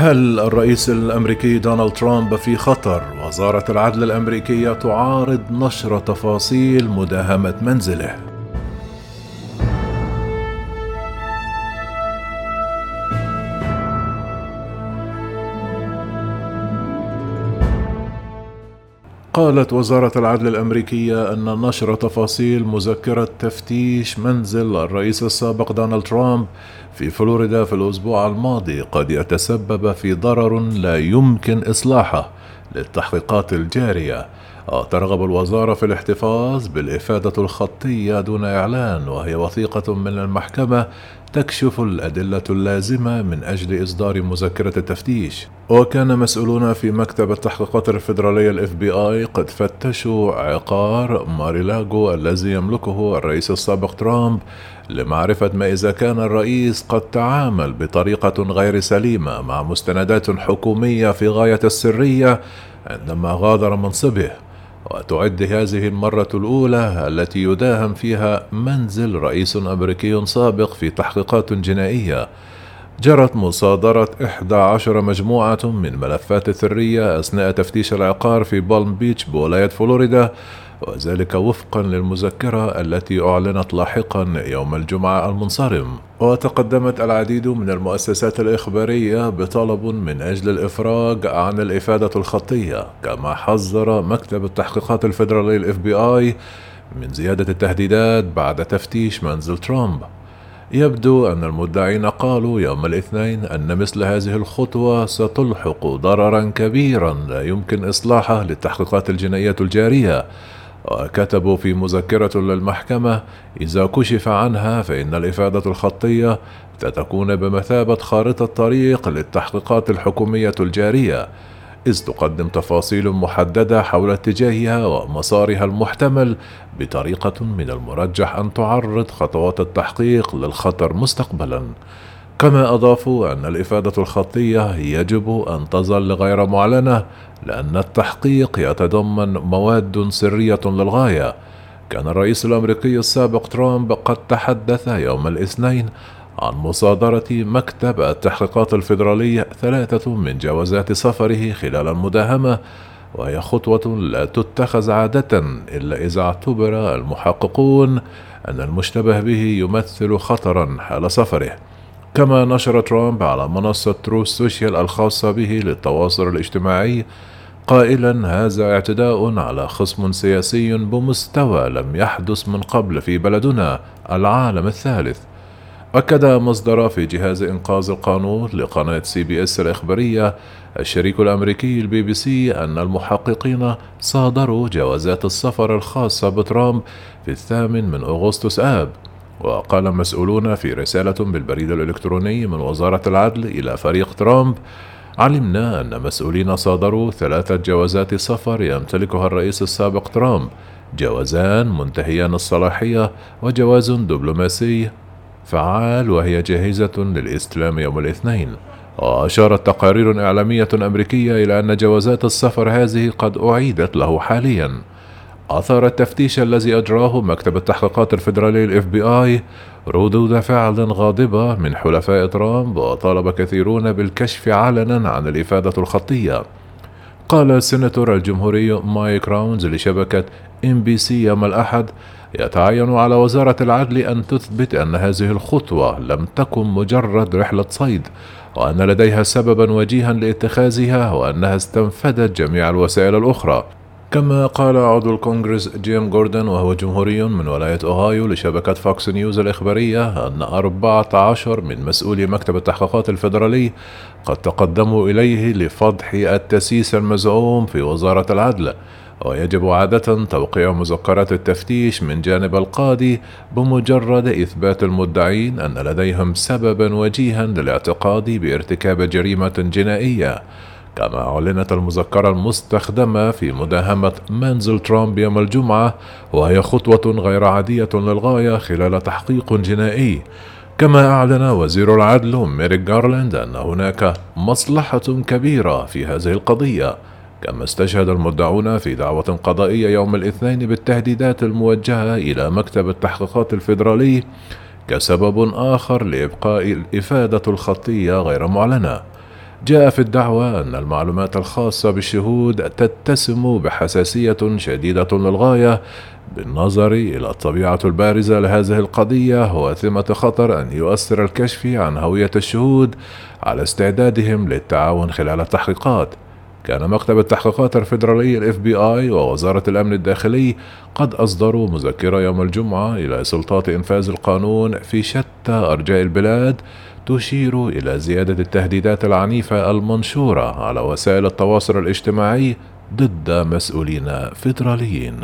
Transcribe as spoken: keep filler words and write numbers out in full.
هل الرئيس الأمريكي دونالد ترامب في خطر؟ وزارة العدل الأمريكية تعارض نشر تفاصيل مداهمة منزله. قالت وزارة العدل الأمريكية أن نشر تفاصيل مذكرة تفتيش منزل الرئيس السابق دونالد ترامب في فلوريدا في الأسبوع الماضي قد يتسبب في ضرر لا يمكن إصلاحه للتحقيقات الجارية. ترغب الوزارة في الاحتفاظ بالإفادة الخطية دون إعلان، وهي وثيقة من المحكمة تكشف الأدلة اللازمة من أجل إصدار مذكرة التفتيش. وكان مسؤولون في مكتب التحقيقات الفيدرالية ال إف بي آي قد فتشوا عقار ماريلاغو الذي يملكه الرئيس السابق ترامب لمعرفة ما إذا كان الرئيس قد تعامل بطريقة غير سليمة مع مستندات حكومية في غاية السرية عندما غادر منصبه. وتعد هذه المرة الأولى التي يداهم فيها منزل رئيس أمريكي سابق في تحقيقات جنائية. جرت مصادرة إحدى عشرة مجموعة من ملفات السرية أثناء تفتيش العقار في بالم بيتش بولاية فلوريدا، وذلك وفقا للمذكرة التي أعلنت لاحقا يوم الجمعة المنصرم. وتقدمت العديد من المؤسسات الإخبارية بطلب من أجل الإفراج عن الإفادة الخطية، كما حذر مكتب التحقيقات الفيدرالي ال إف بي آي من زيادة التهديدات بعد تفتيش منزل ترامب. يبدو أن المدعين قالوا يوم الاثنين أن مثل هذه الخطوة ستلحق ضررا كبيرا لا يمكن إصلاحه للتحقيقات الجنائية الجارية، وكتبوا في مذكرة للمحكمة إذا كشف عنها فإن الإفادة الخطية ستكون بمثابة خارطة طريق للتحقيقات الحكومية الجارية، إذ تقدم تفاصيل محددة حول اتجاهها ومسارها المحتمل بطريقة من المرجح أن تعرض خطوات التحقيق للخطر مستقبلا. كما أضافوا أن الإفادة الخطية يجب أن تظل غير معلنة لأن التحقيق يتضمن مواد سرية للغاية. كان الرئيس الأمريكي السابق ترامب قد تحدث يوم الاثنين عن مصادرة مكتب التحقيقات الفيدرالية ثلاثة من جوازات سفره خلال المداهمة، وهي خطوة لا تتخذ عادة إلا إذا اعتبر المحققون أن المشتبه به يمثل خطرا حال سفره. كما نشر ترامب على منصة تروث سوشيال الخاصة به للتواصل الاجتماعي قائلا هذا اعتداء على خصم سياسي بمستوى لم يحدث من قبل في بلدنا العالم الثالث. أكد مصدر في جهاز إنقاذ القانون لقناة سي بي اس الإخبارية الشريك الأمريكي البي بي سي أن المحققين صادروا جوازات السفر الخاصة بترامب في الثامن من أغسطس آب. وقال مسؤولون في رسالة بالبريد الإلكتروني من وزارة العدل إلى فريق ترامب علمنا أن مسؤولين صادروا ثلاثة جوازات سفر يمتلكها الرئيس السابق ترامب، جوازان منتهيان الصلاحية وجواز دبلوماسي فعال وهي جاهزة للاستلام يوم الاثنين. وأشارت تقارير إعلامية أمريكية إلى أن جوازات السفر هذه قد أعيدت له حاليا أثار التفتيش الذي أجراه مكتب التحقيقات الفيدرالي ال إف بي آي ردود فعل غاضبة من حلفاء ترامب، وطالب كثيرون بالكشف علنا عن الإفادة الخطية. قال السيناتور الجمهوري مايك راونز لشبكة إن بي سي يوم الأحد يتعين على وزارة العدل أن تثبت أن هذه الخطوة لم تكن مجرد رحلة صيد، وأن لديها سببا وجيها لاتخاذها، وأنها استنفذت جميع الوسائل الأخرى. كما قال عضو الكونغرس جيم جوردن وهو جمهوري من ولاية أوهايو لشبكة فوكس نيوز الإخبارية أن أربعة عشر من مسؤولي مكتب التحقيقات الفيدرالي قد تقدموا إليه لفضح التسييس المزعوم في وزارة العدل، ويجب عادة توقيع مذكرات التفتيش من جانب القاضي بمجرد إثبات المدعين أن لديهم سببا وجيها للاعتقاد بارتكاب جريمة جنائية. كما أعلنت المذكرة المستخدمة في مداهمة منزل ترامب يوم الجمعة، وهي خطوة غير عادية للغاية خلال تحقيق جنائي. كما أعلن وزير العدل ميريك جارلاند أن هناك مصلحة كبيرة في هذه القضية، كما استشهد المدعون في دعوة قضائية يوم الاثنين بالتهديدات الموجهة إلى مكتب التحقيقات الفيدرالي كسبب آخر لإبقاء الإفادة الخطية غير معلنة. جاء في الدعوى أن المعلومات الخاصة بالشهود تتسم بحساسية شديدة للغاية بالنظر إلى الطبيعة البارزة لهذه القضية وثمة خطر أن يؤثر الكشف عن هوية الشهود على استعدادهم للتعاون خلال التحقيقات. كان مكتب التحقيقات الفيدرالي ال إف بي آي ووزارة الأمن الداخلي قد أصدروا مذكرة يوم الجمعة إلى سلطات إنفاذ القانون في شتى أرجاء البلاد تشير إلى زيادة التهديدات العنيفة المنشورة على وسائل التواصل الاجتماعي ضد مسؤولين فيدراليين.